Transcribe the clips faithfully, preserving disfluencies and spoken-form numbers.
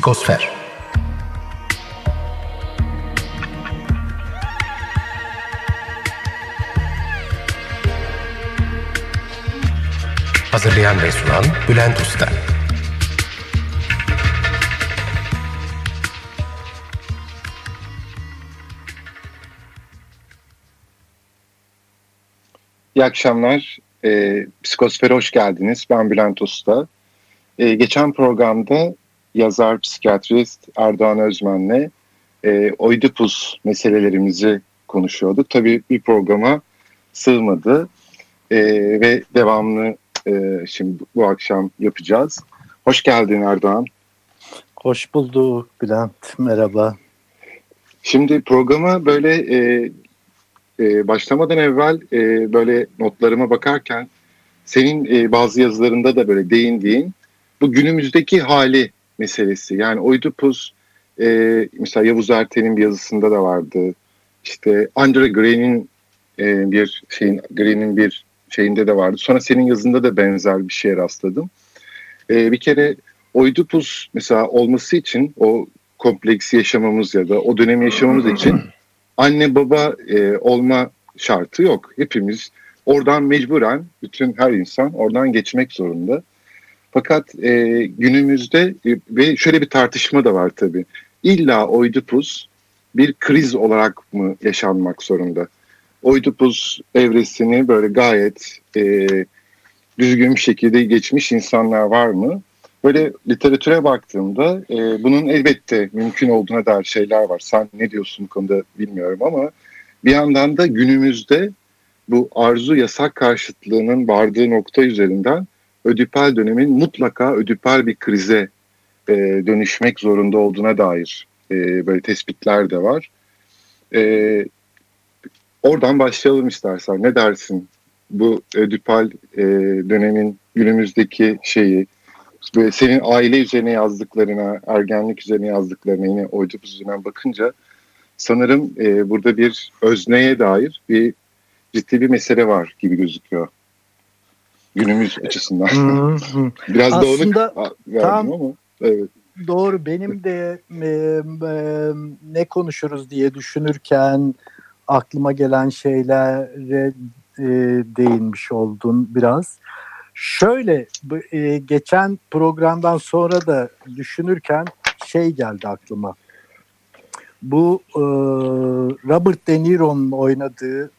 Psikosfer. Hazırlayan ve sunan Bülent Usta. İyi akşamlar. E, Psikosfer'e hoş geldiniz. Ben Bülent Usta. E, geçen programda yazar, psikiyatrist Erdoğan Özmen'le e, Oidipus meselelerimizi konuşuyorduk. Tabii bir programa sığmadı e, ve devamlı e, şimdi bu akşam yapacağız. Hoş geldin Erdoğan. Hoş bulduk Bülent. Merhaba. Şimdi programa böyle... E, Ee, başlamadan evvel e, böyle notlarıma bakarken senin e, bazı yazılarında da böyle değindiğin bu günümüzdeki hali meselesi. Yani Oidipus e, mesela Yavuz Erten'in bir yazısında da vardı. İşte Andre Green'in e, bir şeyin Green'in bir şeyinde de vardı. Sonra senin yazında da benzer bir şeye rastladım. E, bir kere Oidipus mesela olması için o kompleksi yaşamamız ya da o dönemi yaşamamız için anne baba e, olma şartı yok. Hepimiz oradan mecburen, bütün her insan oradan geçmek zorunda. Fakat e, günümüzde e, ve şöyle bir tartışma da var tabii. İlla Oidipus bir kriz olarak mı yaşanmak zorunda? Oidipus evresini böyle gayet e, düzgün bir şekilde geçmiş insanlar var mı? Böyle literatüre baktığımda e, bunun elbette mümkün olduğuna dair şeyler var. Sen ne diyorsun bu konuda bilmiyorum ama bir yandan da günümüzde bu arzu yasak karşıtlığının vardığı nokta üzerinden ödipal dönemin mutlaka ödipal bir krize e, dönüşmek zorunda olduğuna dair e, böyle tespitler de var. E, oradan başlayalım istersen. Ne dersin bu ödipal e, dönemin günümüzdeki şeyi? Böyle senin aile üzerine yazdıklarına, ergenlik üzerine yazdıklarına, yine Oidipus üzerinden bakınca sanırım e, burada bir özneye dair bir ciddi bir mesele var gibi gözüküyor. Günümüz açısından. Biraz aslında dağınık verdim ama. Evet. Doğru, benim de e, e, ne konuşuruz diye düşünürken aklıma gelen şeylere e, değinmiş oldun biraz. Şöyle, geçen programdan sonra da düşünürken şey geldi aklıma. Bu Robert De Niro'nun oynadığı,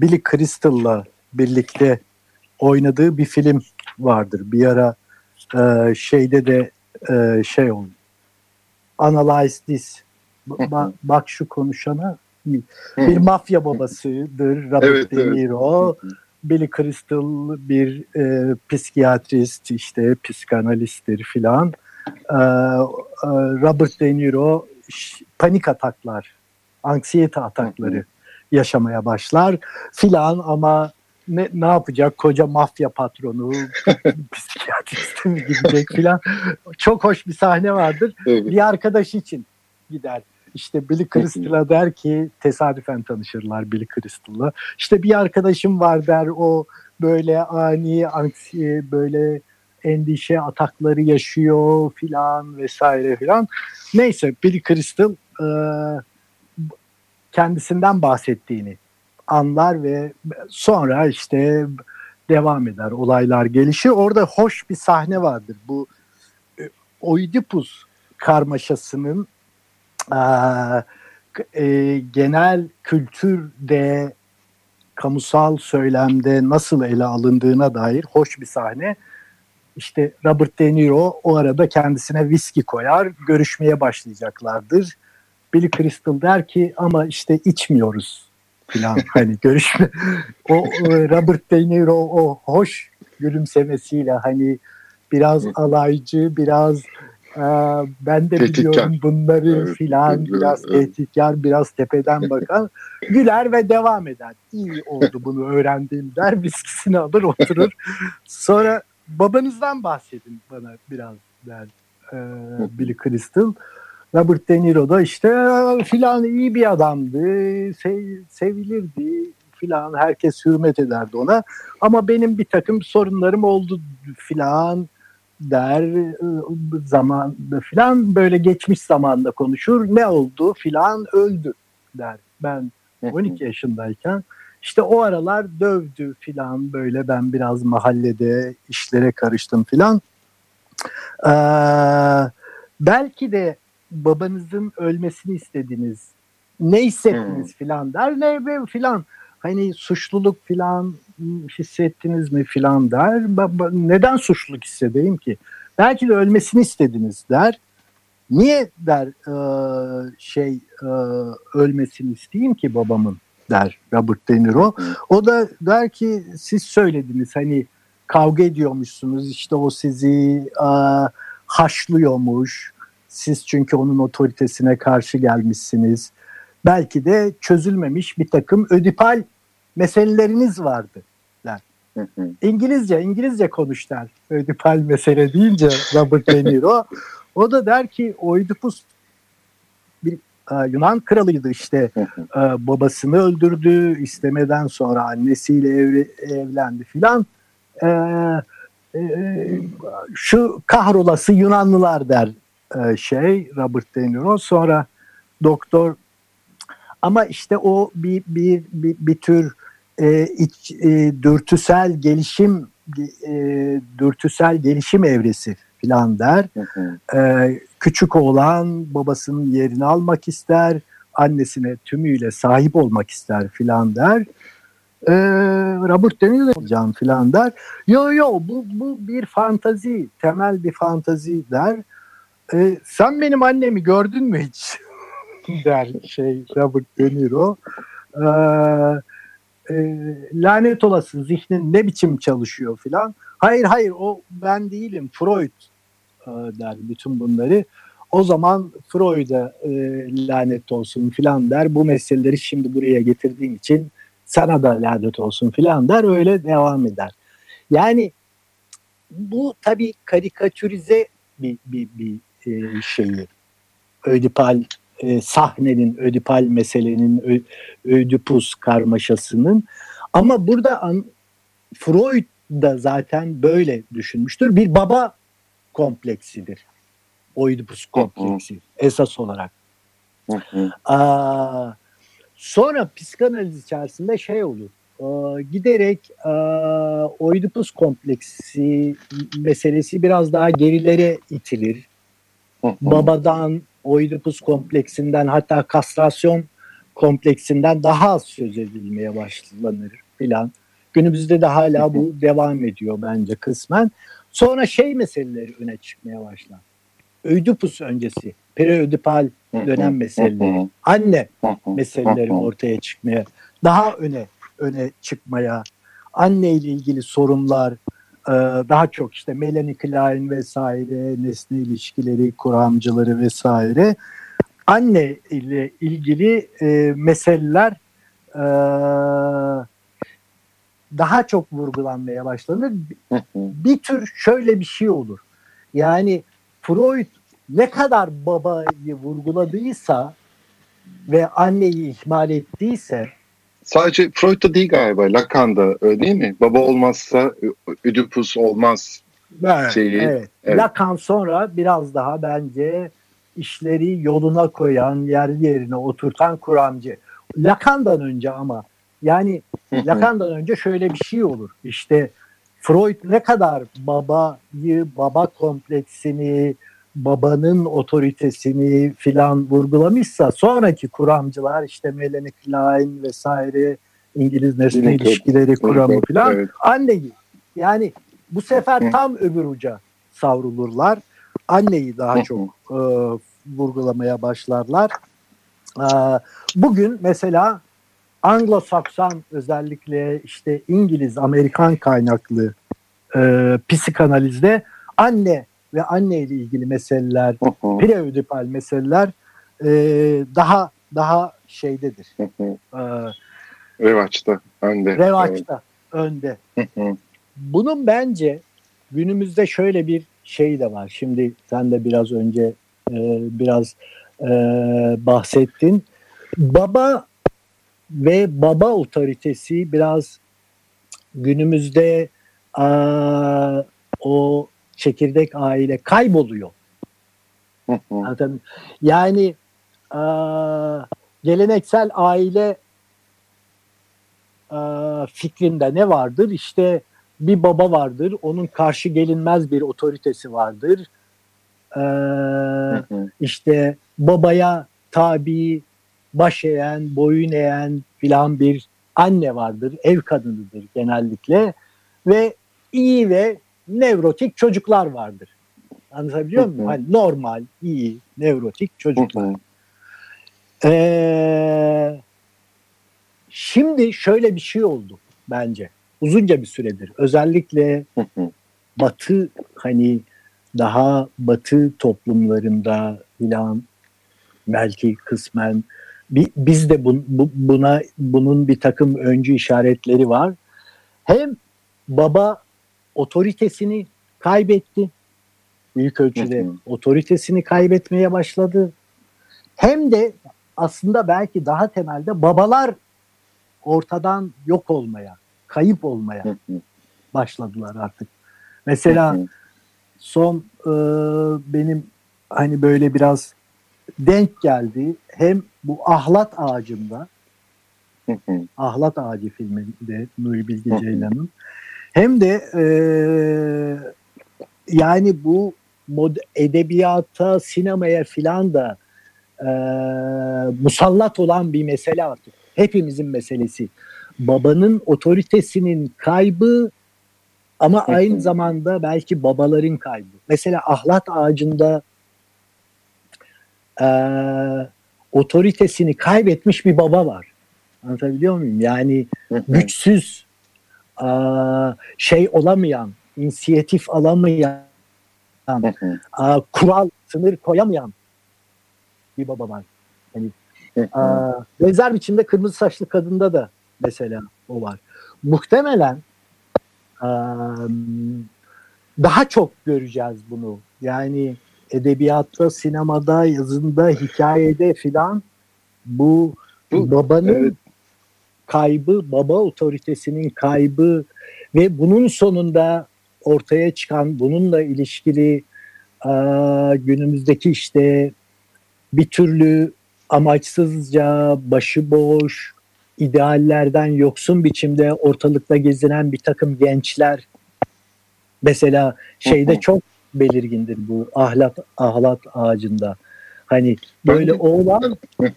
Billy Crystal'la birlikte oynadığı bir film vardır. Bir ara şeyde de şey oldu. Analyze This. Bak şu konuşana. Bir mafya babasıdır Robert evet, De Niro. Evet. Billy Crystal bir e, psikiyatrist, işte psikanalistleri filan. E, Robert De Niro panik ataklar, anksiyete atakları yaşamaya başlar filan ama ne, ne yapacak? Koca mafya patronu psikiyatriste mi gidecek filan. Çok hoş bir sahne vardır. Evet. Bir arkadaş için gider. İşte Billy Crystal'a der ki, tesadüfen tanışırlar Billy Crystal'la. İşte bir arkadaşım var der, o böyle ani anksiye, böyle endişe atakları yaşıyor filan vesaire filan. Neyse, Billy Crystal e, kendisinden bahsettiğini anlar ve sonra işte devam eder, olaylar gelişir. Orada hoş bir sahne vardır. Bu Oidipus karmaşasının E, genel kültürde, kamusal söylemde nasıl ele alındığına dair hoş bir sahne. İşte Robert De Niro o arada kendisine viski koyar, görüşmeye başlayacaklardır. Billy Crystal der ki ama işte içmiyoruz falan hani görüşme. O Robert De Niro o hoş gülümsemesiyle hani biraz alaycı, biraz ben de tehditkar. Biliyorum bunları evet, filan biraz evet. tehditkar, biraz tepeden bakan güler ve devam eder. İyi oldu bunu öğrendiğim der, viskisini alır oturur. Sonra babanızdan bahsedin bana biraz der ee, Billy Crystal. Robert De Niro da işte filan iyi bir adamdı, sev- sevilirdi filan, herkes hürmet ederdi ona ama benim bir takım sorunlarım oldu filan der, zaman filan, böyle geçmiş zamanda konuşur. Ne oldu filan, öldü der. Ben on iki yaşındayken işte o aralar dövdü filan, böyle ben biraz mahallede işlere karıştım filan. Ee, belki de babanızın ölmesini istediniz, ne hissettiniz hmm. filan der, ne filan, hani suçluluk filan hissettiniz mi filan der. Baba, neden suçluluk hissedeyim ki? Belki de ölmesini istediniz der. Niye der e, şey e, ölmesini isteyeyim ki babamın der Robert De Niro. O da der ki siz söylediniz, hani kavga ediyormuşsunuz, işte o sizi e, haşlıyormuş. Siz çünkü onun otoritesine karşı gelmişsiniz. Belki de çözülmemiş bir takım ödipal meseleleriniz vardı der. Hı hı. İngilizce, İngilizce konuş der. Ödipal mesele deyince Robert De Niro. O da der ki Oidipus bir e, Yunan kralıydı işte. Hı hı. E, babasını öldürdü, istemeden sonra annesiyle ev, evlendi filan. E, e, şu kahrolası Yunanlılar der e, şey Robert De Niro. Sonra doktor, ama işte o bir bir bir, bir tür e, iç, e, dürtüsel gelişim e, dürtüsel gelişim evresi filan der. Hı hı. E, küçük oğlan babasının yerini almak ister, annesine tümüyle sahip olmak ister filan der. E, Robert De Niro can filan der. Yo yo bu bu bir fantazi, temel bir fantazi der. E, sen benim annemi gördün mü hiç? der şey Robert De Niro. Ee, e, lanet olası zihnin ne biçim çalışıyor filan. Hayır hayır o ben değilim, Freud e, der bütün bunları. O zaman Freud'a e, lanet olsun filan der. Bu meseleleri şimdi buraya getirdiğin için sana da lanet olsun filan der. Öyle devam eder. Yani bu tabii karikatürize bir, bir, bir e, şeyi. Ödipal E, sahnenin, ödipal meselenin, ö, ödipus karmaşasının. Ama burada an, Freud da zaten böyle düşünmüştür. Bir baba kompleksidir. Oidipus kompleksi esas olarak. Aa, sonra psikanaliz içerisinde şey olur. Aa, giderek aa, Oidipus kompleksi meselesi biraz daha gerilere itilir. Babadan, Oidipus kompleksinden, hatta kastrasyon kompleksinden daha az söz edilmeye başlanır filan. Günümüzde de hala bu devam ediyor bence kısmen. Sonra şey meseleleri öne çıkmaya başlar. Oidipus öncesi, periödipal dönem meseleleri, anne meseleleri ortaya çıkmaya, daha öne öne çıkmaya, anne ile ilgili sorunlar, daha çok işte Melanie Klein vesaire, nesne ilişkileri kuramcıları vesaire, anne ile ilgili e, meseleler e, daha çok vurgulanmaya başlanır. Bir tür şöyle bir şey olur. Yani Freud ne kadar babayı vurguladıysa ve anneyi ihmal ettiyse, sadece Freud'da değil galiba, Lacan'da öyle değil mi? Baba olmazsa Ödipus olmaz şeyi. Evet, evet. Evet. Lacan sonra biraz daha bence işleri yoluna koyan, yerli yerine oturtan kuramcı. Lacan'dan önce ama yani Lacan'dan önce şöyle bir şey olur. İşte Freud ne kadar babayı, baba kompleksini, babanın otoritesini filan vurgulamışsa, sonraki kuramcılar işte Melanie Klein vesaire, İngiliz nesne ilişkileri kuramı filan, evet, anneyi, yani bu sefer tam öbür uca savrulurlar, anneyi daha çok e, vurgulamaya başlarlar. E, bugün mesela Anglo-Sakson, özellikle işte İngiliz, Amerikan kaynaklı e, psikanalizde anne ve anne ile ilgili meseleler, preödipal meseleler e, daha daha şeydedir. E, revaçta, önde. Revaçta, evet. önde. Bunun bence günümüzde şöyle bir şey de var. Şimdi sen de biraz önce e, biraz e, bahsettin. Baba ve baba otoritesi biraz günümüzde e, o çekirdek aile kayboluyor. Yani e, geleneksel aile e, fikrinde ne vardır? İşte bir baba vardır, onun karşı gelinmez bir otoritesi vardır. E, işte babaya tabi, baş eğen, boyun eğen filan bir anne vardır, ev kadınıdır genellikle ve iyi ve nevrotik çocuklar vardır. Anlatabiliyor muyum? Hani normal, iyi, nevrotik çocuklar. Ee, şimdi şöyle bir şey oldu bence. Uzunca bir süredir. Özellikle Batı, hani daha Batı toplumlarında filan, belki kısmen biz de bu, bu, buna bunun bir takım öncü işaretleri var. Hem baba otoritesini kaybetti. Büyük ölçüde otoritesini kaybetmeye başladı. Hem de aslında belki daha temelde babalar ortadan yok olmaya, kayıp olmaya başladılar artık. Mesela son e, benim hani böyle biraz denk geldi. Hem bu Ahlat Ağacı'nda, Ahlat Ağacı filminde Nuri Bilge Ceylan'ın, hem de e, yani bu edebiyata, sinemaya filan da e, musallat olan bir mesele artık. Hepimizin meselesi. Babanın otoritesinin kaybı ama aynı zamanda belki babaların kaybı. Mesela Ahlat Ağacı'nda e, otoritesini kaybetmiş bir baba var. Anlatabiliyor muyum? Yani güçsüz, e, şey olamayan, inisiyatif alamayan, a, kural, sınır koyamayan bir baba var. Yani, a, benzer biçimde Kırmızı Saçlı Kadın'da da mesela o var. Muhtemelen a, daha çok göreceğiz bunu. Yani edebiyatta, sinemada, yazında, hikayede filan bu babanın evet. kaybı, baba otoritesinin kaybı ve bunun sonunda ortaya çıkan, bununla ilişkili e, günümüzdeki işte bir türlü amaçsızca, başıboş, ideallerden yoksun biçimde ortalıkta gezinen bir takım gençler. Mesela şeyde çok belirgindir bu ahlat ahlat ağacında. Hani böyle oğlan böyle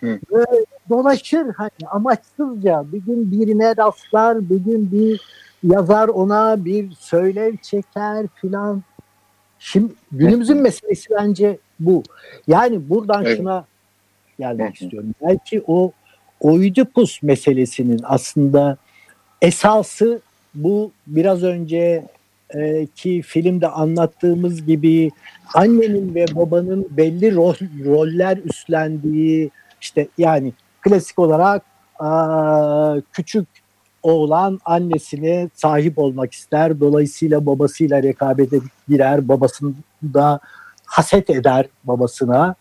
dolaşır, hani amaçsızca bir gün birine rastlar, bir gün bir yazar ona bir söylev çeker filan. Şimdi günümüzün meselesi bence bu. Yani buradan evet. şuna gelmek istiyorum. Belki o Oidipus meselesinin aslında esası bu, biraz önceki filmde anlattığımız gibi annenin ve babanın belli rol, roller üstlendiği, işte yani klasik olarak aa, küçük oğlan annesine sahip olmak ister. Dolayısıyla babasıyla rekabete girer. Babasını da haset eder babasına.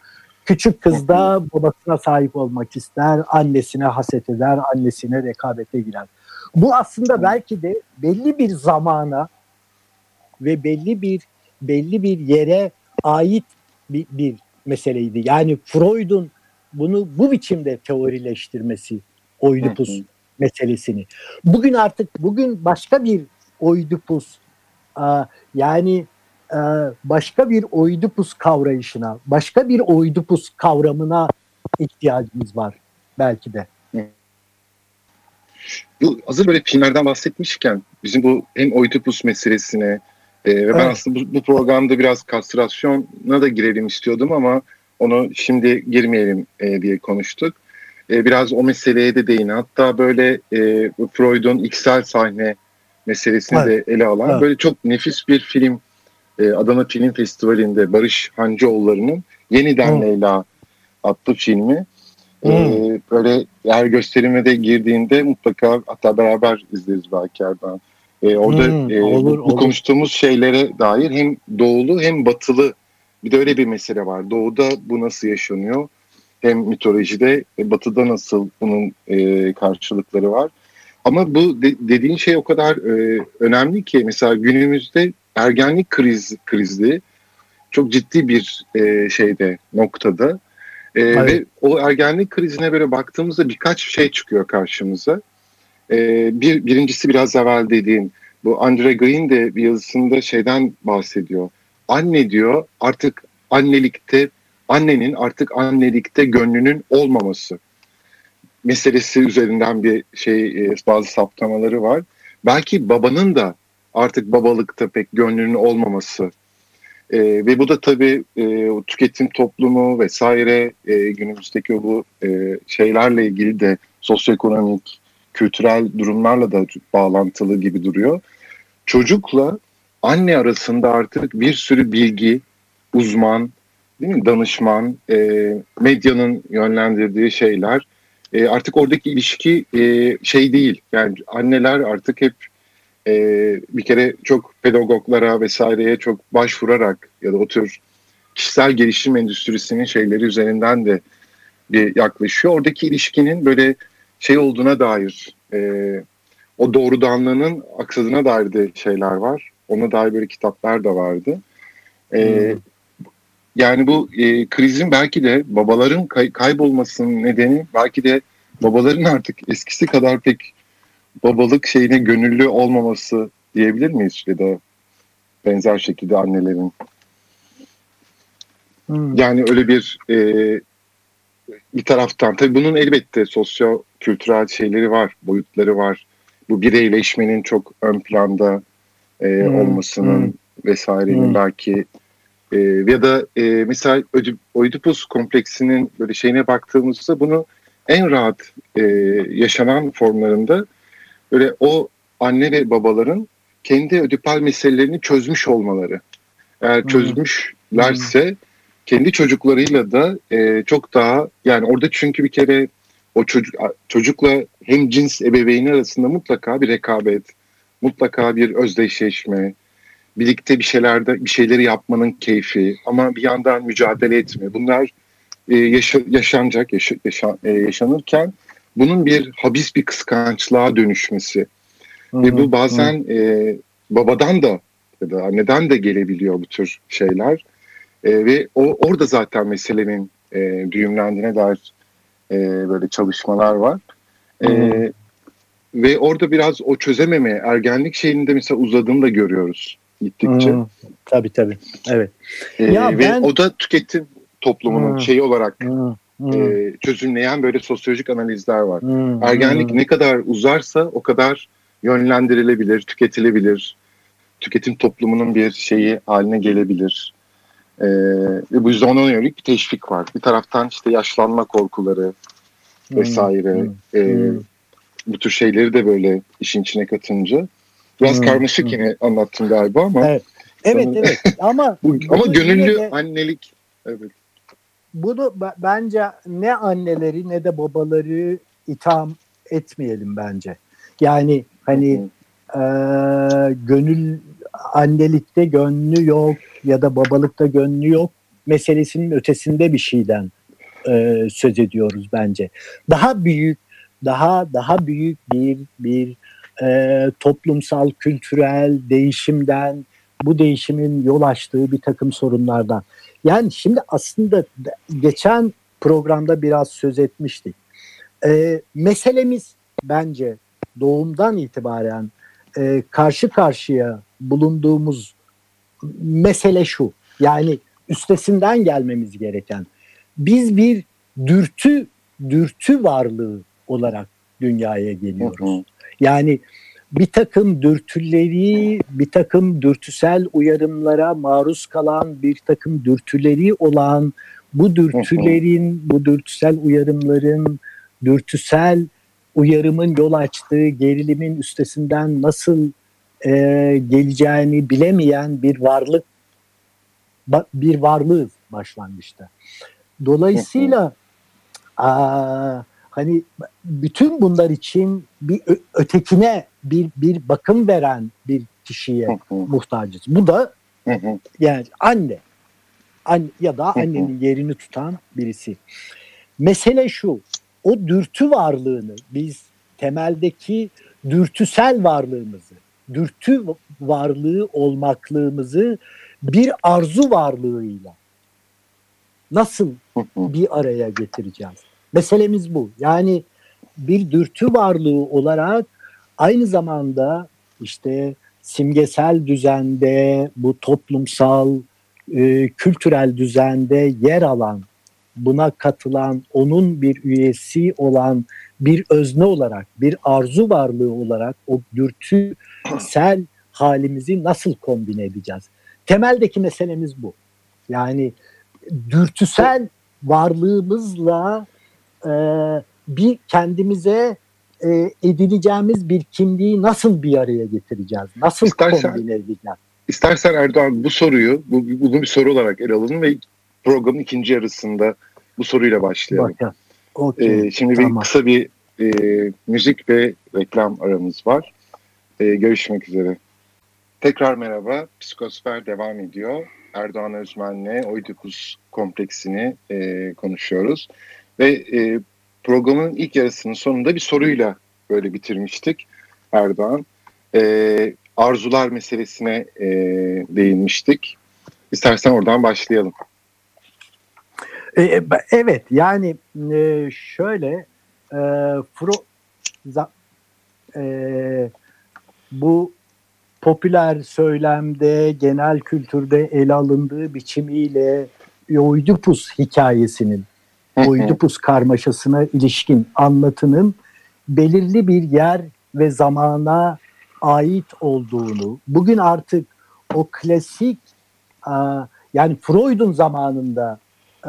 Küçük kız da babasına sahip olmak ister. Annesine haset eder. Annesine rekabete girer. Bu aslında belki de belli bir zamana ve belli bir belli bir yere ait bir, bir meseleydi. Yani Freud'un bunu bu biçimde teorileştirmesi Oidipus meselesini. Bugün artık bugün başka bir Oidipus, yani başka bir Oidipus kavrayışına, başka bir Oidipus kavramına ihtiyacımız var belki de. Bu hazır böyle filmlerden bahsetmişken bizim bu hem Oidipus meselesine e, ve ben evet. aslında bu, bu programda biraz kastrasyona da girelim istiyordum ama onu şimdi girmeyelim e, diye konuştuk. Biraz o meseleye de değin. Hatta böyle e, Freud'un iksel sahne meselesini evet. de ele alan evet. böyle çok nefis bir film, e, Adana Film Festivali'nde Barış Hancıoğulları'nın Yeniden hmm. Leyla adlı filmi. Hmm. E, böyle eğer gösterime de girdiğinde mutlaka, hatta beraber izleriz belki Erdoğan. E, orada hmm, e, olur, bu, bu olur. konuştuğumuz şeylere dair hem doğulu hem batılı bir de öyle bir mesele var. Doğuda bu nasıl yaşanıyor? Hem mitolojide, batıda nasıl bunun e, karşılıkları var. Ama bu de, dediğin şey o kadar e, önemli ki mesela günümüzde ergenlik kriz krizi çok ciddi bir e, şeyde noktada e, ve o ergenlik krizine böyle baktığımızda birkaç şey çıkıyor karşımıza. E, bir birincisi biraz evvel dediğim bu Andre Green de bir yazısında şeyden bahsediyor. Anne diyor artık annelikte annenin artık annelikte gönlünün olmaması meselesi üzerinden bir şey bazı saptamaları var. Belki babanın da artık babalıkta pek gönlünün olmaması e, ve bu da tabii e, o tüketim toplumu vesaire e, günümüzdeki o bu e, şeylerle ilgili de sosyoekonomik, kültürel durumlarla da bağlantılı gibi duruyor. Çocukla anne arasında artık bir sürü bilgi, uzman, değil mi? Danışman, e, medyanın yönlendirdiği şeyler. E, artık oradaki ilişki e, şey değil. Yani anneler artık hep e, bir kere çok pedagoglara vesaireye çok başvurarak ya da o tür kişisel gelişim endüstrisinin şeyleri üzerinden de bir yaklaşıyor. Oradaki ilişkinin böyle şey olduğuna dair, e, o doğrudanlığının aksadığına dair de şeyler var. Ona dair böyle kitaplar da vardı. E, hmm. Yani bu e, krizin belki de babaların kay- kaybolmasının nedeni belki de babaların artık eskisi kadar pek babalık şeyine gönüllü olmaması diyebilir miyiz? Ya da benzer şekilde annelerin. Hmm. Yani öyle bir e, bir taraftan. Tabii bunun elbette sosyo-kültürel şeyleri var, boyutları var. Bu bireyleşmenin çok ön planda e, hmm. olmasının hmm. vesairenin hmm. belki... Ee, ya da e, mesela Oedipus kompleksinin böyle şeyine baktığımızda bunu en rahat e, yaşanan formlarında böyle o anne ve babaların kendi ödipal meselelerini çözmüş olmaları. Eğer hmm. çözmüşlerse hmm. kendi çocuklarıyla da e, çok daha yani orada çünkü bir kere o çocuk çocukla hem cins ebeveyni arasında mutlaka bir rekabet, mutlaka bir özdeşleşme, birlikte bir şeylerde bir şeyleri yapmanın keyfi ama bir yandan mücadele etme. Bunlar e, yaşa, yaşanacak, yaşa, yaşa, e, yaşanırken bunun bir habis bir kıskançlığa dönüşmesi. Hı-hı, ve bu bazen e, babadan da ya da anneden de gelebiliyor bu tür şeyler. E, ve o orada zaten meselenin e, düğümlendiğine dair e, böyle çalışmalar var. E, ve orada biraz o çözememe, ergenlik şeyini de mesela uzadığını da görüyoruz. Gittikçe. Hmm, tabii tabii. Evet. Ee, ya ve ben... o da tüketim toplumunun hmm, şeyi olarak hmm, hmm. E, çözümleyen böyle sosyolojik analizler var. Hmm, Ergenlik hmm. ne kadar uzarsa o kadar yönlendirilebilir, tüketilebilir. Tüketim toplumunun bir şeyi haline gelebilir. E, ve bu yüzden ona yönelik bir teşvik var. Bir taraftan işte yaşlanma korkuları vesaire hmm, e, hmm. bu tür şeyleri de böyle işin içine katınca biraz hmm, karmaşık hmm. yine anlattım galiba ama. Evet evet, bunu, evet. ama bu, ama gönüllü de, annelik. Evet. Bunu b- bence ne anneleri ne de babaları itham etmeyelim bence. Yani hani hmm. e, gönül annelikte gönlü yok ya da babalıkta gönlü yok meselesinin ötesinde bir şeyden e, söz ediyoruz bence. Daha büyük daha daha büyük bir bir E, toplumsal, kültürel değişimden, bu değişimin yol açtığı bir takım sorunlardan. Yani şimdi aslında geçen programda biraz söz etmiştik. E, meselemiz bence doğumdan itibaren e, karşı karşıya bulunduğumuz mesele şu. Yani üstesinden gelmemiz gereken. Biz bir dürtü, dürtü varlığı olarak dünyaya geliyoruz. Hı hı. Yani bir takım dürtüleri, bir takım dürtüsel uyarımlara maruz kalan, bir takım dürtüleri olan, bu dürtülerin, bu dürtüsel uyarımların, dürtüsel uyarımın yol açtığı gerilimin üstesinden nasıl e, geleceğini bilemeyen bir varlık, bir varlığız başlangıçta. Dolayısıyla a, hani bütün bunlar için bir ötekine bir bir bakım veren bir kişiye hı hı. muhtacız. Bu da hı hı. yani anne, anne ya da annenin hı hı. yerini tutan birisi. Mesele şu, o dürtü varlığını biz temeldeki dürtüsel varlığımızı, dürtü varlığı olmaklığımızı bir arzu varlığıyla nasıl bir araya getireceğiz? Meselemiz bu. Yani bir dürtü varlığı olarak aynı zamanda işte simgesel düzende, bu toplumsal, e, kültürel düzende yer alan, buna katılan, onun bir üyesi olan bir özne olarak, bir arzu varlığı olarak o dürtüsel halimizi nasıl kombine edeceğiz? Temeldeki meselemiz bu. Yani dürtüsel varlığımızla e, bir kendimize e, edineceğimiz bir kimliği nasıl bir araya getireceğiz? Nasıl istersen, kombine edeceğiz? İstersen Erdoğan bu soruyu, bu, bunu bir soru olarak ele alalım ve programın ikinci yarısında bu soruyla başlayalım. Okay. Ee, şimdi tamam. bir kısa bir e, müzik ve reklam aramız var. E, görüşmek üzere. Tekrar merhaba. Psikosfer devam ediyor. Erdoğan Özmen'le Oedipus kompleksini e, konuşuyoruz. Ve e, programın ilk yarısının sonunda bir soruyla böyle bitirmiştik Erdoğan. E, arzular meselesine e, değinmiştik. İstersen oradan başlayalım. Evet, yani şöyle e, Fro, e, bu popüler söylemde, genel kültürde ele alındığı biçimiyle Oedipus hikayesinin, Oedipus karmaşasına ilişkin anlatının belirli bir yer ve zamana ait olduğunu, bugün artık o klasik e, yani Freud'un zamanında Ee,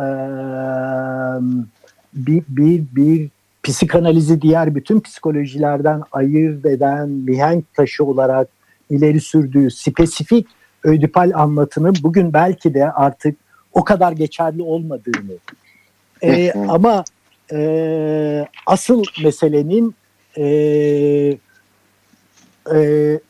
bir, bir, bir psikanalizi diğer bütün psikolojilerden ayırt eden mihenk taşı olarak ileri sürdüğü spesifik ödipal anlatının bugün belki de artık o kadar geçerli olmadığını ee, ama e, asıl meselenin e, e,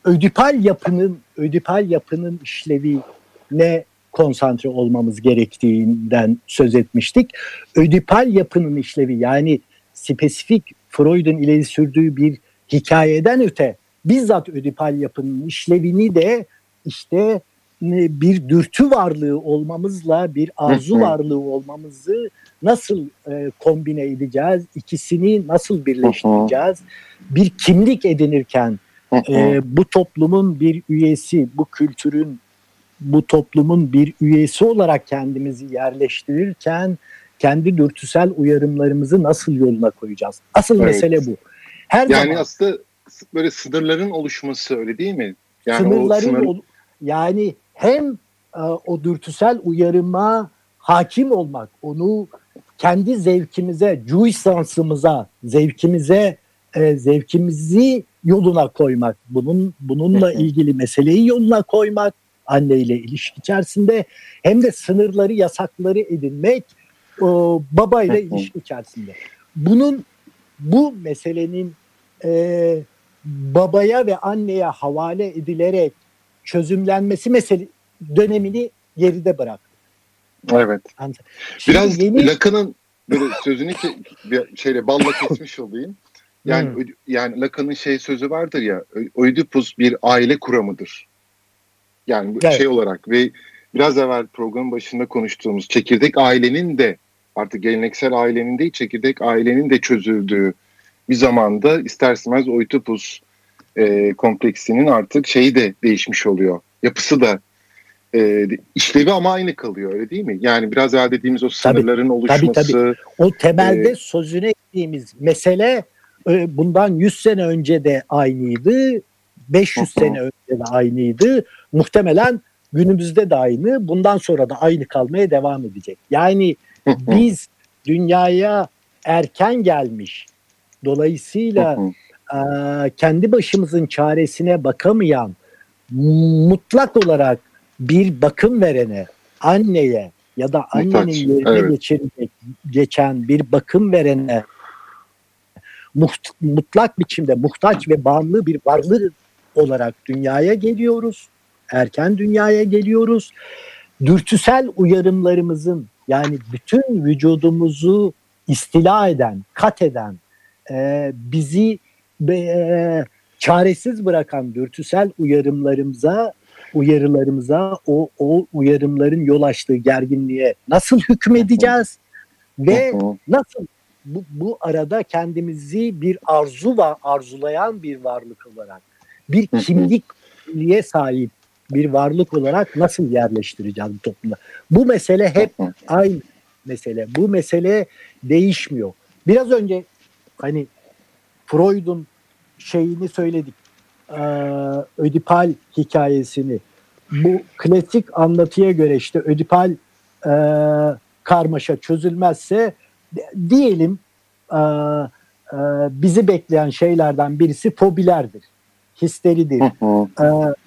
ödipal yapının ödipal yapının işlevine konsantre olmamız gerektiğinden söz etmiştik. Ödipal yapının işlevi, yani spesifik Freud'un ileri sürdüğü bir hikayeden öte bizzat ödipal yapının işlevini de işte bir dürtü varlığı olmamızla bir arzu varlığı olmamızı nasıl e, kombine edeceğiz? İkisini nasıl birleştireceğiz? Bir kimlik edinirken e, bu toplumun bir üyesi, bu kültürün, bu toplumun bir üyesi olarak kendimizi yerleştirirken kendi dürtüsel uyarımlarımızı nasıl yoluna koyacağız? Asıl evet. mesele bu. Her yani zaman, aslında böyle sınırların oluşması, öyle değil mi? Yani sınırların sınır... ol, yani hem e, o dürtüsel uyarıma hakim olmak, onu kendi zevkimize, jouissansımıza, zevkimize, e, zevkimizi yoluna koymak, bunun bununla ilgili meseleyi yoluna koymak, anneyle ilişki içerisinde, hem de sınırları, yasakları edinmek e, babayla ilişki içerisinde. Bunun, bu meselenin e, babaya ve anneye havale edilerek çözümlenmesi mesele dönemini geride bıraktık. Evet. Şimdi biraz yeni... Lacan'ın böyle sözünü ki, bir şeyle balla kesmiş olayım. Yani hmm. yani Lacan'ın şey sözü vardır ya, Oedipus bir aile kuramıdır. Yani evet. şey olarak ve biraz evvel programın başında konuştuğumuz çekirdek ailenin de, artık geleneksel ailenin değil çekirdek ailenin de çözüldüğü bir zamanda ister istemez Oedipus e, kompleksinin artık şeyi de değişmiş oluyor. Yapısı da e, işlevi ama aynı kalıyor, öyle değil mi? Yani biraz evvel dediğimiz o sınırların tabii, oluşması. Tabii tabii. O temelde e, sözüne ettiğimiz mesele e, bundan yüz sene önce de aynıydı. beş yüz sene önce de aynıydı. Muhtemelen günümüzde de aynı. Bundan sonra da aynı kalmaya devam edecek. Yani biz dünyaya erken gelmiş, dolayısıyla e, kendi başımızın çaresine bakamayan, mutlak olarak bir bakım verene, anneye ya da annenin yerine evet. geçirecek, geçen bir bakım verene mutlak biçimde muhtaç ve bağımlı bir varlık olarak dünyaya geliyoruz. Erken dünyaya geliyoruz. Dürtüsel uyarımlarımızın, yani bütün vücudumuzu istila eden, kat eden, e, bizi e, çaresiz bırakan dürtüsel uyarımlarımıza, uyarılarımıza o, o uyarımların yol açtığı gerginliğe nasıl hükmedeceğiz ve nasıl bu, bu arada kendimizi bir arzu ve arzulayan bir varlık olarak, bir kimlikliğe sahip bir varlık olarak nasıl yerleştireceğiz bu toplumda? Bu mesele hep aynı mesele. Bu mesele değişmiyor. Biraz önce hani Freud'un şeyini söyledik. Ee, Ödipal hikayesini. Bu klasik anlatıya göre işte Ödipal e, karmaşa çözülmezse diyelim e, e, bizi bekleyen şeylerden birisi fobilerdir. Histeridir,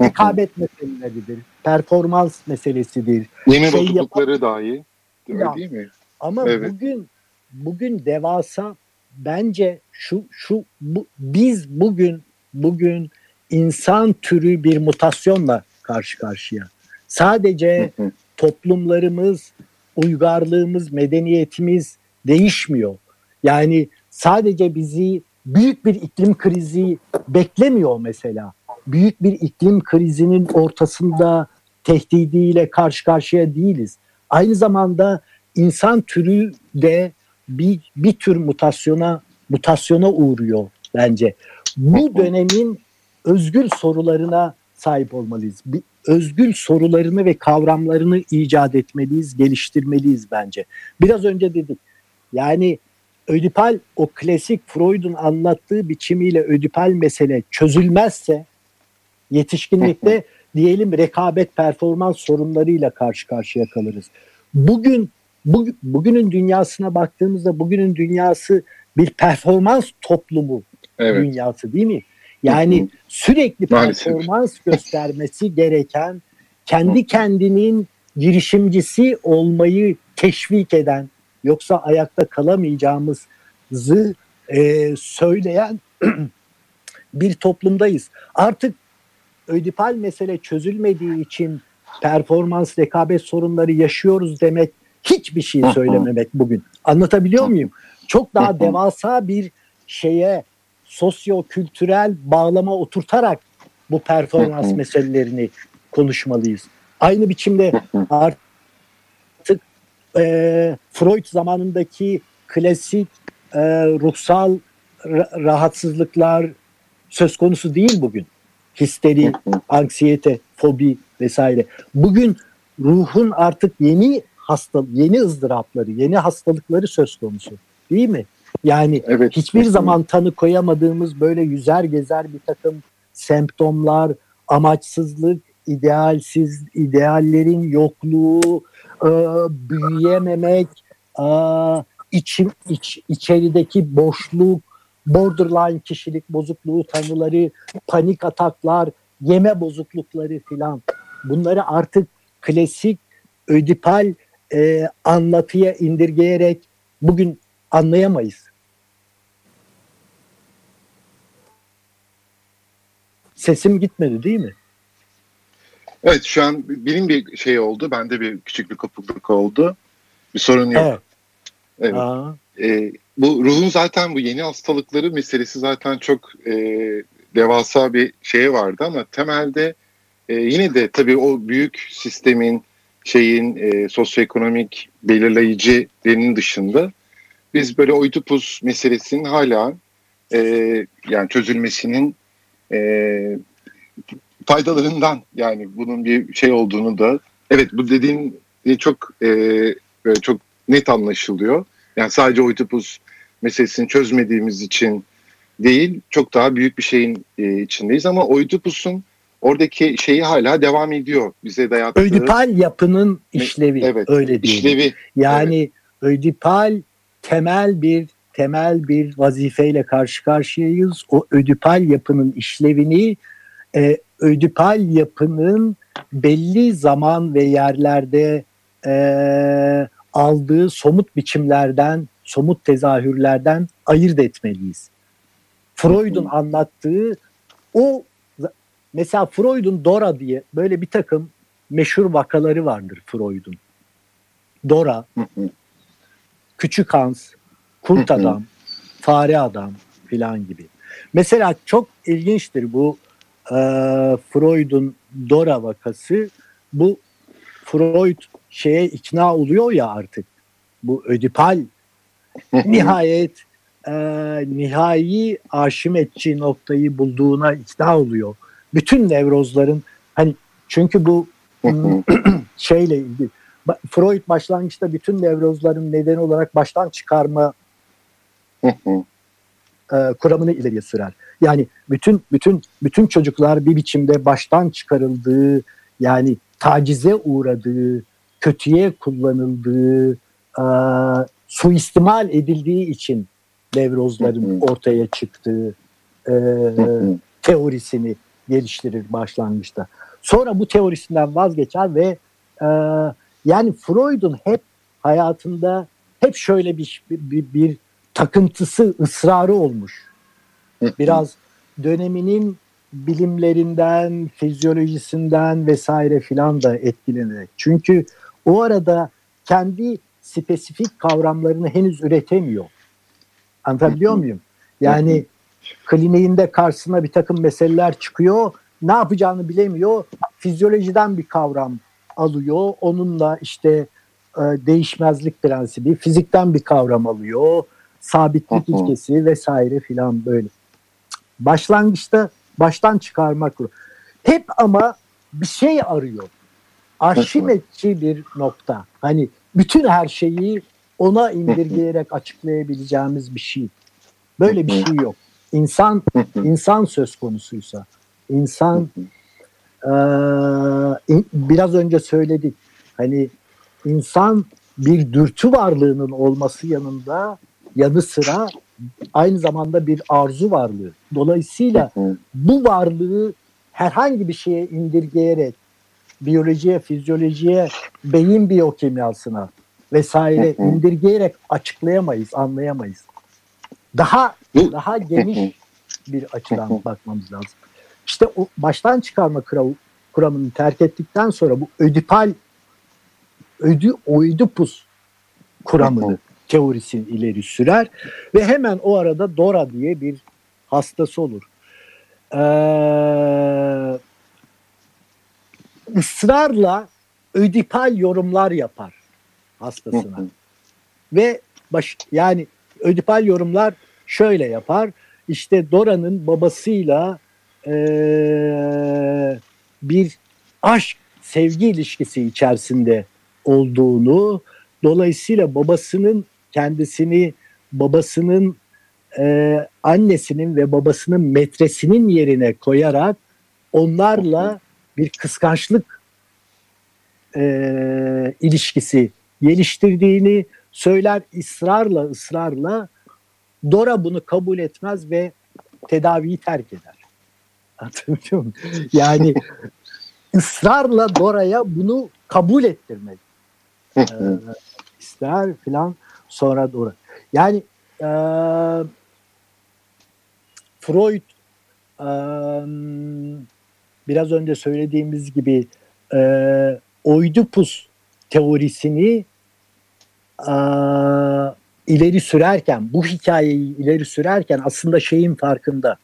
rekabet e, meseleleridir, performans meselesidir. Yeni şey bozuklukları yapan... dahi. Öyle ya, değil mi? Ama evet. bugün bugün devasa bence şu şu bu, biz bugün bugün insan türü bir mutasyonla karşı karşıya. Sadece hı hı. toplumlarımız, uygarlığımız, medeniyetimiz değişmiyor. Yani sadece bizi büyük bir iklim krizi beklemiyor mesela. Büyük bir iklim krizinin ortasında tehdidiyle karşı karşıya değiliz. Aynı zamanda insan türü de bir, bir tür mutasyona mutasyona uğruyor bence. Bu dönemin özgür sorularına sahip olmalıyız. Bir, özgür sorularını ve kavramlarını icat etmeliyiz, geliştirmeliyiz bence. Biraz önce dedik. Yani Ödipal, o klasik Freud'un anlattığı biçimiyle ödipal mesele çözülmezse yetişkinlikte diyelim rekabet performans sorunlarıyla karşı karşıya kalırız. Bugün bu, bugünün dünyasına baktığımızda bugünün dünyası bir performans toplumu evet. dünyası değil mi? Yani sürekli performans maalesef. Göstermesi gereken, kendi kendinin girişimcisi olmayı teşvik eden, yoksa ayakta kalamayacağımızı e, söyleyen bir toplumdayız. Artık ödipal mesele çözülmediği için performans, rekabet sorunları yaşıyoruz demek hiçbir şey söylememek bugün. Anlatabiliyor muyum? Çok daha devasa bir şeye sosyo-kültürel bağlama oturtarak bu performans meselelerini konuşmalıyız. Aynı biçimde artık E, Freud zamanındaki klasik e, ruhsal ra- rahatsızlıklar söz konusu değil bugün. Histeri, anksiyete, fobi vesaire. Bugün ruhun artık yeni hasta, yeni ızdırapları, yeni hastalıkları söz konusu değil mi? Yani evet, hiçbir evet. zaman tanı koyamadığımız böyle yüzer gezer bir takım semptomlar, amaçsızlık, idealsiz, ideallerin yokluğu, e, büyüyememek, e, iç, iç, içerideki boşluk, borderline kişilik bozukluğu tanıları, panik ataklar, yeme bozuklukları filan. Bunları artık klasik ödipal e, anlatıya indirgeyerek bugün anlayamayız. Sesim gitmedi değil mi? Evet, şu an benim bir şey oldu. Bende bir küçük bir kopukluk oldu. Bir sorun yok. Evet. evet. E, bu ruhun zaten bu yeni hastalıkları meselesi zaten çok e, devasa bir şey vardı ama temelde e, yine de tabii o büyük sistemin şeyin e, sosyoekonomik belirleyicilerinin dışında biz böyle Oidipus meselesinin hala e, yani çözülmesinin eee faydalarından yani bunun bir şey olduğunu da evet bu dediğim çok e, böyle çok net anlaşılıyor. Yani sadece Oidipus meselesini çözmediğimiz için değil çok daha büyük bir şeyin e, içindeyiz ama Oidipus'un oradaki şeyi hala devam ediyor bize dayattığı. Ödipal yapının işlevi evet, öyle değil. İşlevi, yani evet. ödipal temel bir temel bir vazifeyle karşı karşıyayız. O ödipal yapının işlevini e, ödipal yapının belli zaman ve yerlerde e, aldığı somut biçimlerden, somut tezahürlerden ayırt etmeliyiz. Freud'un anlattığı o, mesela Freud'un Dora diye böyle bir takım meşhur vakaları vardır Freud'un. Dora, Küçük Hans, Kurt Adam, Fare Adam filan gibi. Mesela çok ilginçtir bu e, Freud'un Dora vakası. Bu Freud şeye ikna oluyor ya artık. Bu ödipal nihayet e, nihai aşimetçi noktayı bulduğuna ikna oluyor. Bütün nevrozların hani çünkü bu şeyle ilgili. Freud başlangıçta bütün nevrozların nedeni olarak baştan çıkarma e, kuramını ileriye sürer. Yani bütün bütün bütün çocuklar bir biçimde baştan çıkarıldığı, yani tacize uğradığı, kötüye kullanıldığı, e, suistimal edildiği için nevrozların ortaya çıktığı e, teorisini geliştirir başlangıçta. Sonra bu teorisinden vazgeçer ve e, yani Freud'un hep hayatında hep şöyle bir bir, bir takıntısı, ısrarı olmuş. Biraz döneminin bilimlerinden, fizyolojisinden vesaire filan da etkilenerek. Çünkü o arada kendi spesifik kavramlarını henüz üretemiyor. Anlatabiliyor muyum? Yani kliniğinde karşısına bir takım meseleler çıkıyor. Ne yapacağını bilemiyor. Fizyolojiden bir kavram alıyor. Onunla işte e, değişmezlik prensibi, fizikten bir kavram alıyor. Sabitlik ilkesi vesaire filan böyle. Başlangıçta baştan çıkarmak. Hep ama bir şey arıyor. Arşimetçi bir nokta. Hani bütün her şeyi ona indirgeyerek açıklayabileceğimiz bir şey. Böyle bir şey yok. İnsan, insan söz konusuysa, insan e, biraz önce söyledik. Hani insan bir dürtü varlığının olması yanında yanı sıra aynı zamanda bir arzu varlığı. Dolayısıyla bu varlığı herhangi bir şeye indirgeyerek biyolojiye, fizyolojiye, beyin biyokimyasına vesaire indirgeyerek açıklayamayız, anlayamayız. Daha daha geniş bir açıdan bakmamız lazım. İşte o baştan çıkarma kuramını terk ettikten sonra bu ödipal ödü oidipus kuramını teorisini ileri sürer ve hemen o arada Dora diye bir hastası olur. Ee, ısrarla ödipal yorumlar yapar hastasına. Ve baş, yani ödipal yorumlar şöyle yapar. İşte Dora'nın babasıyla ee, bir aşk sevgi ilişkisi içerisinde olduğunu, dolayısıyla babasının kendisini babasının e, annesinin ve babasının metresinin yerine koyarak onlarla bir kıskançlık e, ilişkisi geliştirdiğini söyler ısrarla ısrarla Dora bunu kabul etmez ve tedaviyi terk eder. Anlatabiliyor muyum? Yani ısrarla Dora'ya bunu kabul ettirmek e, ister filan sonra Dora. Yani e, Freud e, biraz önce söylediğimiz gibi e, Oidipus teorisini e, ileri sürerken, bu hikayeyi ileri sürerken aslında şeyin farkında.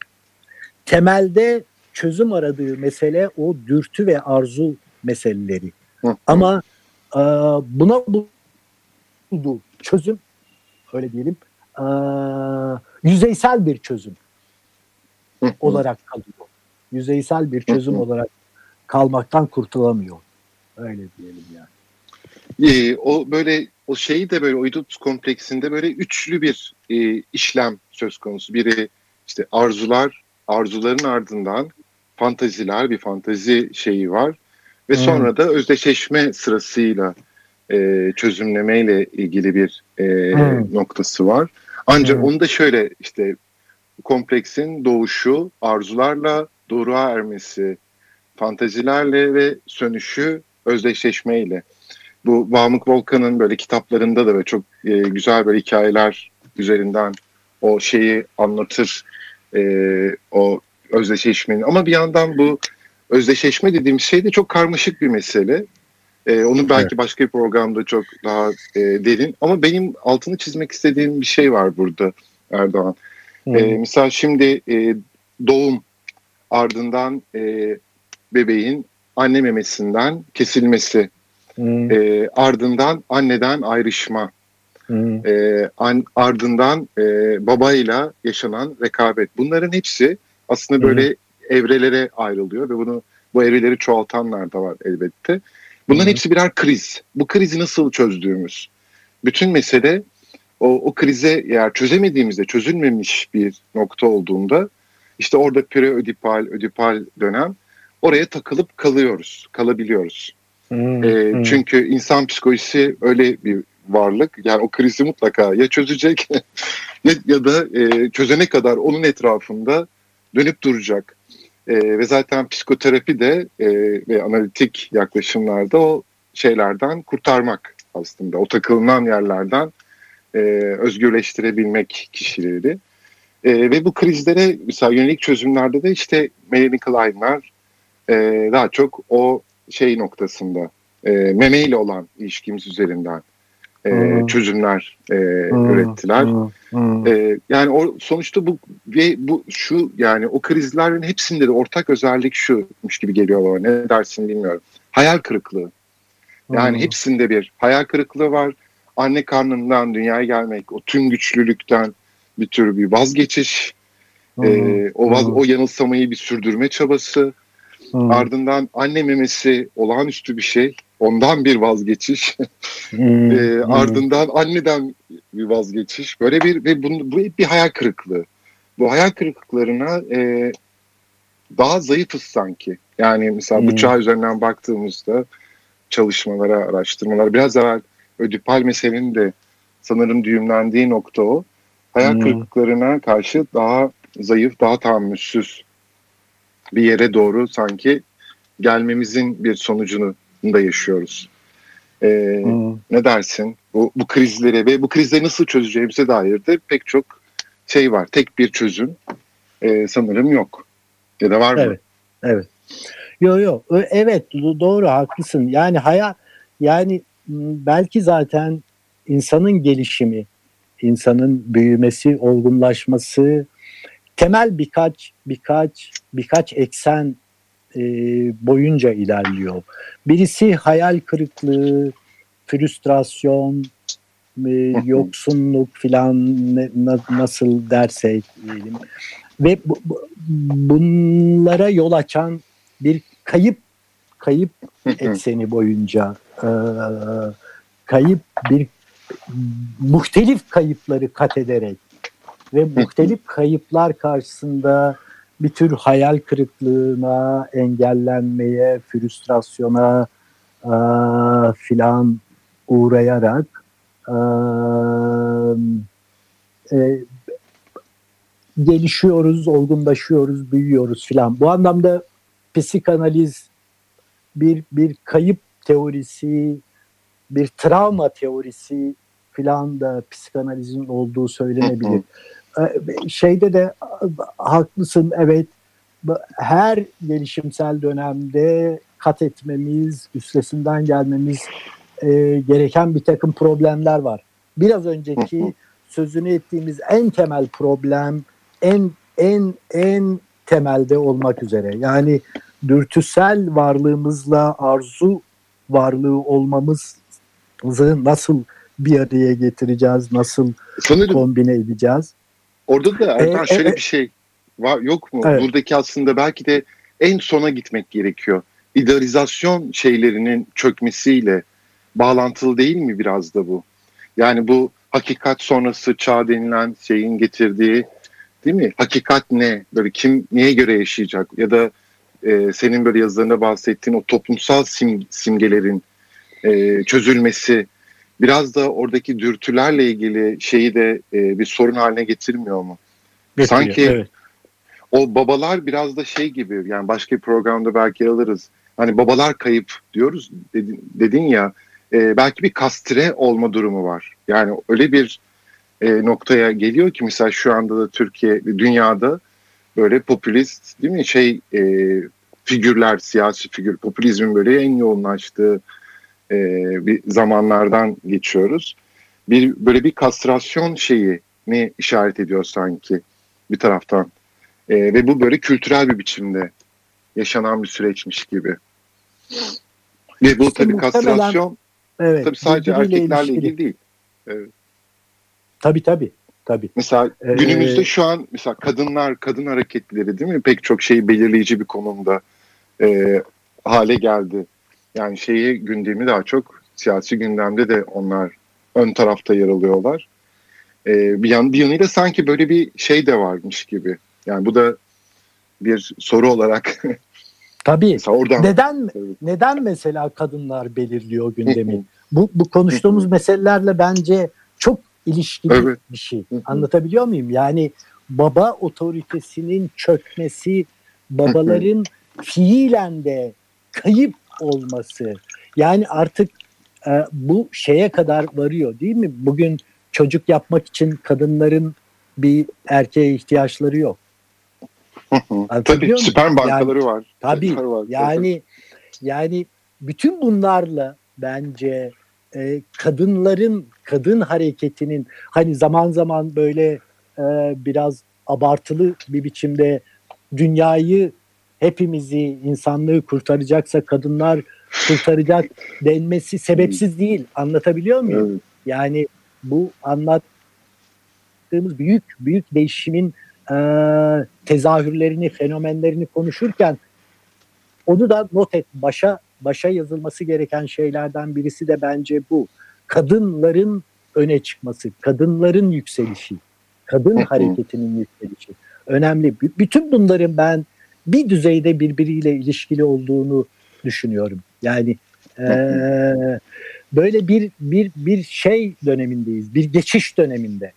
Temelde çözüm aradığı mesele o dürtü ve arzu meseleleri. Ama e, buna bulduğu çözüm, öyle diyelim, e, yüzeysel bir çözüm olarak kalıyor. Yüzeysel bir çözüm olarak kalmaktan kurtulamıyor. Öyle diyelim yani. Ee, o böyle o şeyi de böyle Oidipus kompleksinde böyle üçlü bir e, işlem söz konusu. Biri işte arzular, arzuların ardından fantaziler, bir fantazi şeyi var ve hmm. sonra da özdeşleşme sırasıyla e, çözümlemeyle ilgili bir e, hmm. noktası var. Ancak hmm. onu da şöyle işte kompleksin doğuşu, arzularla doğruğa ermesi, fantazilerle ve sönüşü özdeşleşmeyle. Bu Vamuk Volkan'ın böyle kitaplarında da böyle çok e, güzel böyle hikayeler üzerinden o şeyi anlatır. Ee, o özdeşleşmenin ama bir yandan bu özdeşleşme dediğim şey de çok karmaşık bir mesele. Ee, onu belki evet. başka bir programda çok daha e, derin ama benim altını çizmek istediğim bir şey var burada Erdoğan. Hmm. E, misal şimdi e, doğum ardından e, bebeğin anne memesinden kesilmesi, hmm. e, ardından anneden ayrışma, hmm. e, an, ardından e, babayla yaşanan rekabet. Bunların hepsi aslında böyle hmm. evrelere ayrılıyor ve bunu bu evreleri çoğaltanlar da var elbette. Bunların hmm. hepsi birer kriz. Bu krizi nasıl çözdüğümüz. Bütün mesele o, o krize eğer çözemediğimizde, çözülmemiş bir nokta olduğunda işte orada preödipal, ödipal dönem, oraya takılıp kalıyoruz, kalabiliyoruz. Hmm. E, hmm. Çünkü insan psikolojisi öyle bir varlık. Yani o krizi mutlaka ya çözecek ya, ya da e, çözene kadar onun etrafında dönüp duracak. E, ve zaten psikoterapi de e, ve analitik yaklaşımlarda o şeylerden kurtarmak aslında. O takılınan yerlerden e, özgürleştirebilmek kişileri. E, ve bu krizlere mesela yönelik çözümlerde de işte Melanie Klein'lar e, daha çok o şey noktasında e, memeyle olan ilişkimiz üzerinden e, hmm. çözümler e, hmm. ürettiler. Hmm. Hmm. E, yani o, sonuçta bu ve bu şu yani o krizlerin hepsinde de ortak özellik şuymuş gibi geliyor bana. Ne dersin bilmiyorum. Hayal kırıklığı. Yani hmm. hepsinde bir hayal kırıklığı var. Anne karnından dünyaya gelmek, o tüm güçlülükten bir tür bir vazgeçiş, hmm. e, o, vaz, hmm. o yanılsamayı bir sürdürme çabası, hmm. ardından anne memesi olağanüstü bir şey, ondan bir vazgeçiş, hmm. e, hmm. ardından anneden bir vazgeçiş, böyle bir ve bunu, bu hep bir hayal kırıklığı. Bu hayal kırıklıklarına e, daha zayıfız sanki. Yani mesela hmm. bıçağı üzerinden baktığımızda çalışmalara, araştırmalara, biraz evvel ödipal meselenin de sanırım düğümlendiği nokta o. Hayal hmm. kırıklıklarına karşı daha zayıf, daha tahammülsüz bir yere doğru sanki gelmemizin bir sonucunu da yaşıyoruz. Ee, hmm. Ne dersin? Bu, bu krizlere ve bu krizleri nasıl çözeceğimize dair de pek çok şey var. Tek bir çözüm e, sanırım yok. Ya da var mı? Evet, evet. Yok yok. Evet, doğru, haklısın. Yani hayal, yani belki zaten insanın gelişimi, insanın büyümesi, olgunlaşması temel birkaç birkaç birkaç eksen e, boyunca ilerliyor. Birisi hayal kırıklığı, früstrasyon, e, yoksunluk filan nasıl dersek diyelim. Ve bu, bu, bunlara yol açan bir kayıp kayıp ekseni boyunca e, kayıp bir muhtelif kayıpları kat ederek ve muhtelif kayıplar karşısında bir tür hayal kırıklığına, engellenmeye, früstrasyona e, filan uğrayarak e, e, gelişiyoruz, olgunlaşıyoruz, büyüyoruz filan. Bu anlamda psikanaliz bir bir kayıp teorisi, bir travma teorisi filan da psikanalizin olduğu söylenebilir. Şeyde de haklısın, evet, her gelişimsel dönemde kat etmemiz, üstesinden gelmemiz e, gereken bir takım problemler var. Biraz önceki sözünü ettiğimiz en temel problem, en en en temelde olmak üzere. Yani dürtüsel varlığımızla arzu varlığı olmamızı nasıl bir araya getireceğiz, nasıl sanırım kombine edeceğiz? Orada da Erdoğan ee, şöyle evet. bir şey var, yok mu? Evet. Buradaki aslında belki de en sona gitmek gerekiyor. İdealizasyon şeylerinin çökmesiyle bağlantılı değil mi biraz da bu? Yani bu hakikat sonrası çağ denilen şeyin getirdiği, değil mi? Hakikat ne? Böyle kim neye göre yaşayacak? Ya da e, senin böyle yazılarında bahsettiğin o toplumsal sim, simgelerin e, çözülmesi biraz da oradaki dürtülerle ilgili şeyi de e, bir sorun haline getirmiyor mu? Getiriyor, sanki evet. O babalar biraz da şey gibi, yani başka bir programda belki alırız. Hani babalar kayıp diyoruz dedin, dedin ya e, belki bir kastre olma durumu var. Yani öyle bir e, noktaya geliyor ki mesela şu anda da Türkiye, dünyada böyle popülist değil mi şey e, figürler, siyasi figür, popülizmin böyle en yoğunlaştığı bir zamanlardan geçiyoruz. Bir böyle bir kastrasyon şeyini işaret ediyor sanki. bir taraftan. E, ve bu böyle kültürel bir biçimde yaşanan bir süreçmiş gibi. Ve bu işte tabii kastrasyon evet, tabii sadece erkeklerle ilgili, ilgili değil. Evet. Tabii tabii. Tabii. Mesela günümüzde ee, şu an mesela kadınlar, kadın hareketleri değil mi? Pek çok şeyi belirleyici bir konumda e, hale geldi. Yani şeyi gündemi daha çok siyasi gündemde de onlar ön tarafta yer alıyorlar. E, bir, yan, bir yanıyla sanki böyle bir şey de varmış gibi. Yani bu da bir soru olarak. Tabii. Oradan, neden tabii. neden mesela kadınlar belirliyor gündemi? bu bu konuştuğumuz meselelerle bence çok ilişkili evet. bir şey. Anlatabiliyor muyum? Yani baba otoritesinin çökmesi, babaların fiilen de kayıp olması. Yani artık e, bu şeye kadar varıyor değil mi? Bugün çocuk yapmak için kadınların bir erkeğe ihtiyaçları yok. Tabii sperm bankaları yani, var. Tabii var, yani yani bütün bunlarla bence e, kadınların, kadın hareketinin hani zaman zaman böyle e, biraz abartılı bir biçimde dünyayı, hepimizi, insanlığı kurtaracaksa kadınlar kurtaracak denmesi sebepsiz değil. Anlatabiliyor muyum? Evet. Yani bu anlattığımız büyük büyük değişimin e, tezahürlerini, fenomenlerini konuşurken onu da not et. Başa başa yazılması gereken şeylerden birisi de bence bu. Kadınların öne çıkması, kadınların yükselişi, kadın hareketinin yükselişi önemli. B- bütün bunların ben bir düzeyde birbiriyle ilişkili olduğunu düşünüyorum. Yani e, böyle bir bir bir şey dönemindeyiz, bir geçiş döneminde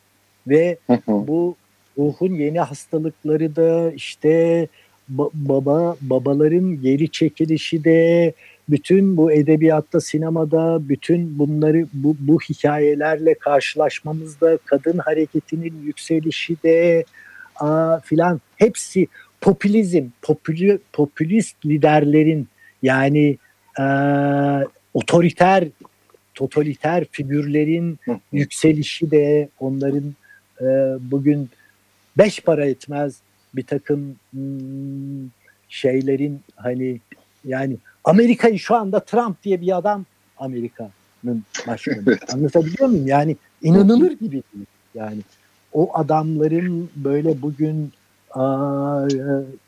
ve bu ruhun yeni hastalıkları da işte ba- baba babaların geri çekilişi de. Bütün bu edebiyatta, sinemada, bütün bunları bu, bu hikayelerle karşılaşmamızda, kadın hareketinin yükselişi de a, filan hepsi popülizm, popülü, popülist liderlerin yani e, otoriter, totaliter figürlerin yükselişi de onların e, bugün beş para etmez bir takım hmm, şeylerin hani yani Amerika'yı şu anda Trump diye bir adam Amerika'nın başkanı. Anlatabiliyor muyum? Yani inanılır gibi değil. Yani o adamların böyle bugün a,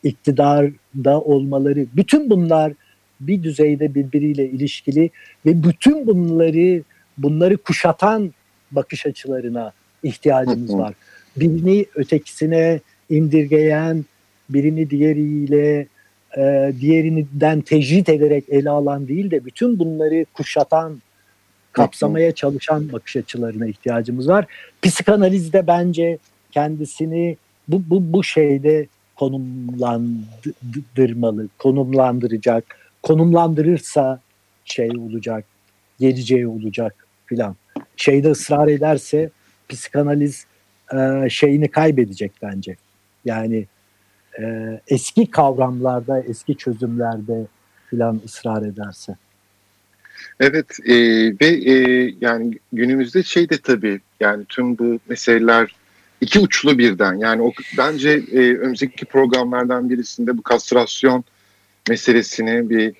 iktidarda olmaları, bütün bunlar bir düzeyde birbiriyle ilişkili ve bütün bunları bunları kuşatan bakış açılarına ihtiyacımız var. Birini ötekisine indirgeyen, birini diğeriyle diğerinden tecrit ederek ele alan değil de bütün bunları kuşatan, kapsamaya çalışan bakış açılarına ihtiyacımız var. Psikanaliz de bence kendisini bu bu bu şeyde konumlandırmalı, konumlandıracak, konumlandırırsa şey olacak, geleceği olacak filan. Şeyde ısrar ederse psikanaliz e, şeyini kaybedecek bence. Yani eski kavramlarda, eski çözümlerde filan ısrar ederse. Evet e, ve e, yani günümüzde şey de tabii yani tüm bu meseleler iki uçlu birden. Yani o, bence e, önümüzdeki programlardan birisinde bu kastrasyon meselesini bir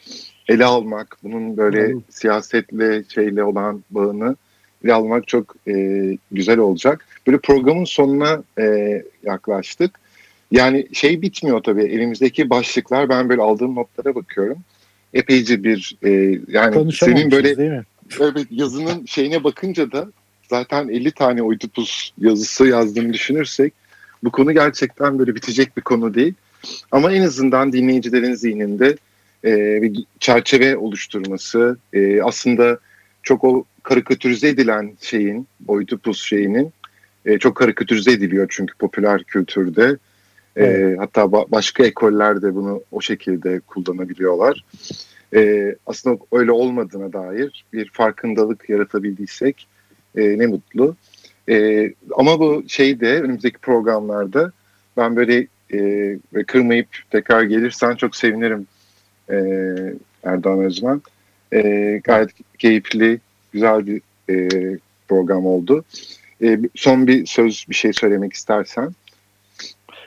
ele almak, bunun böyle evet. siyasetle şeyle olan bağını ele almak çok e, güzel olacak. Böyle programın sonuna e, yaklaştık. Yani şey bitmiyor tabii elimizdeki başlıklar, ben böyle aldığım notlara bakıyorum. Epeyce bir e, yani senin böyle evet, yazının şeyine bakınca da zaten elli tane Oedipus yazısı yazdığını düşünürsek bu konu gerçekten böyle bitecek bir konu değil. Ama en azından dinleyicilerin zihninde e, çerçeve oluşturması e, aslında çok o karikatürize edilen şeyin, Oedipus şeyinin e, çok karikatürize ediliyor çünkü popüler kültürde. Evet. E, hatta ba- başka ekoller de bunu o şekilde kullanabiliyorlar. E, aslında öyle olmadığına dair bir farkındalık yaratabildiysek e, ne mutlu. E, ama bu şeyde önümüzdeki programlarda ben böyle e, kırmayıp tekrar gelirsen çok sevinirim e, Erdoğan Özmen. E, gayet keyifli, güzel bir e, program oldu. E, son bir söz, bir şey söylemek istersen.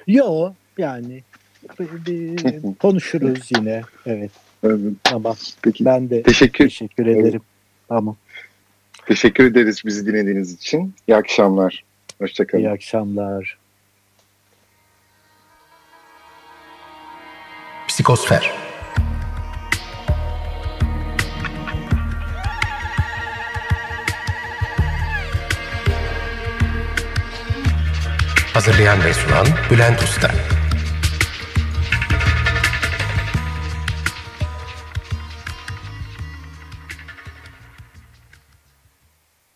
Yo yani konuşuruz yine. Evet. Evet. Tamam. Peki. Ben de teşekkür, teşekkür ederim. Evet. Tamam. Teşekkür ederiz bizi dinlediğiniz için. İyi akşamlar. Hoşça kalın. İyi akşamlar. Psikosfer. Hazırlayan ve sunan Bülent Usta.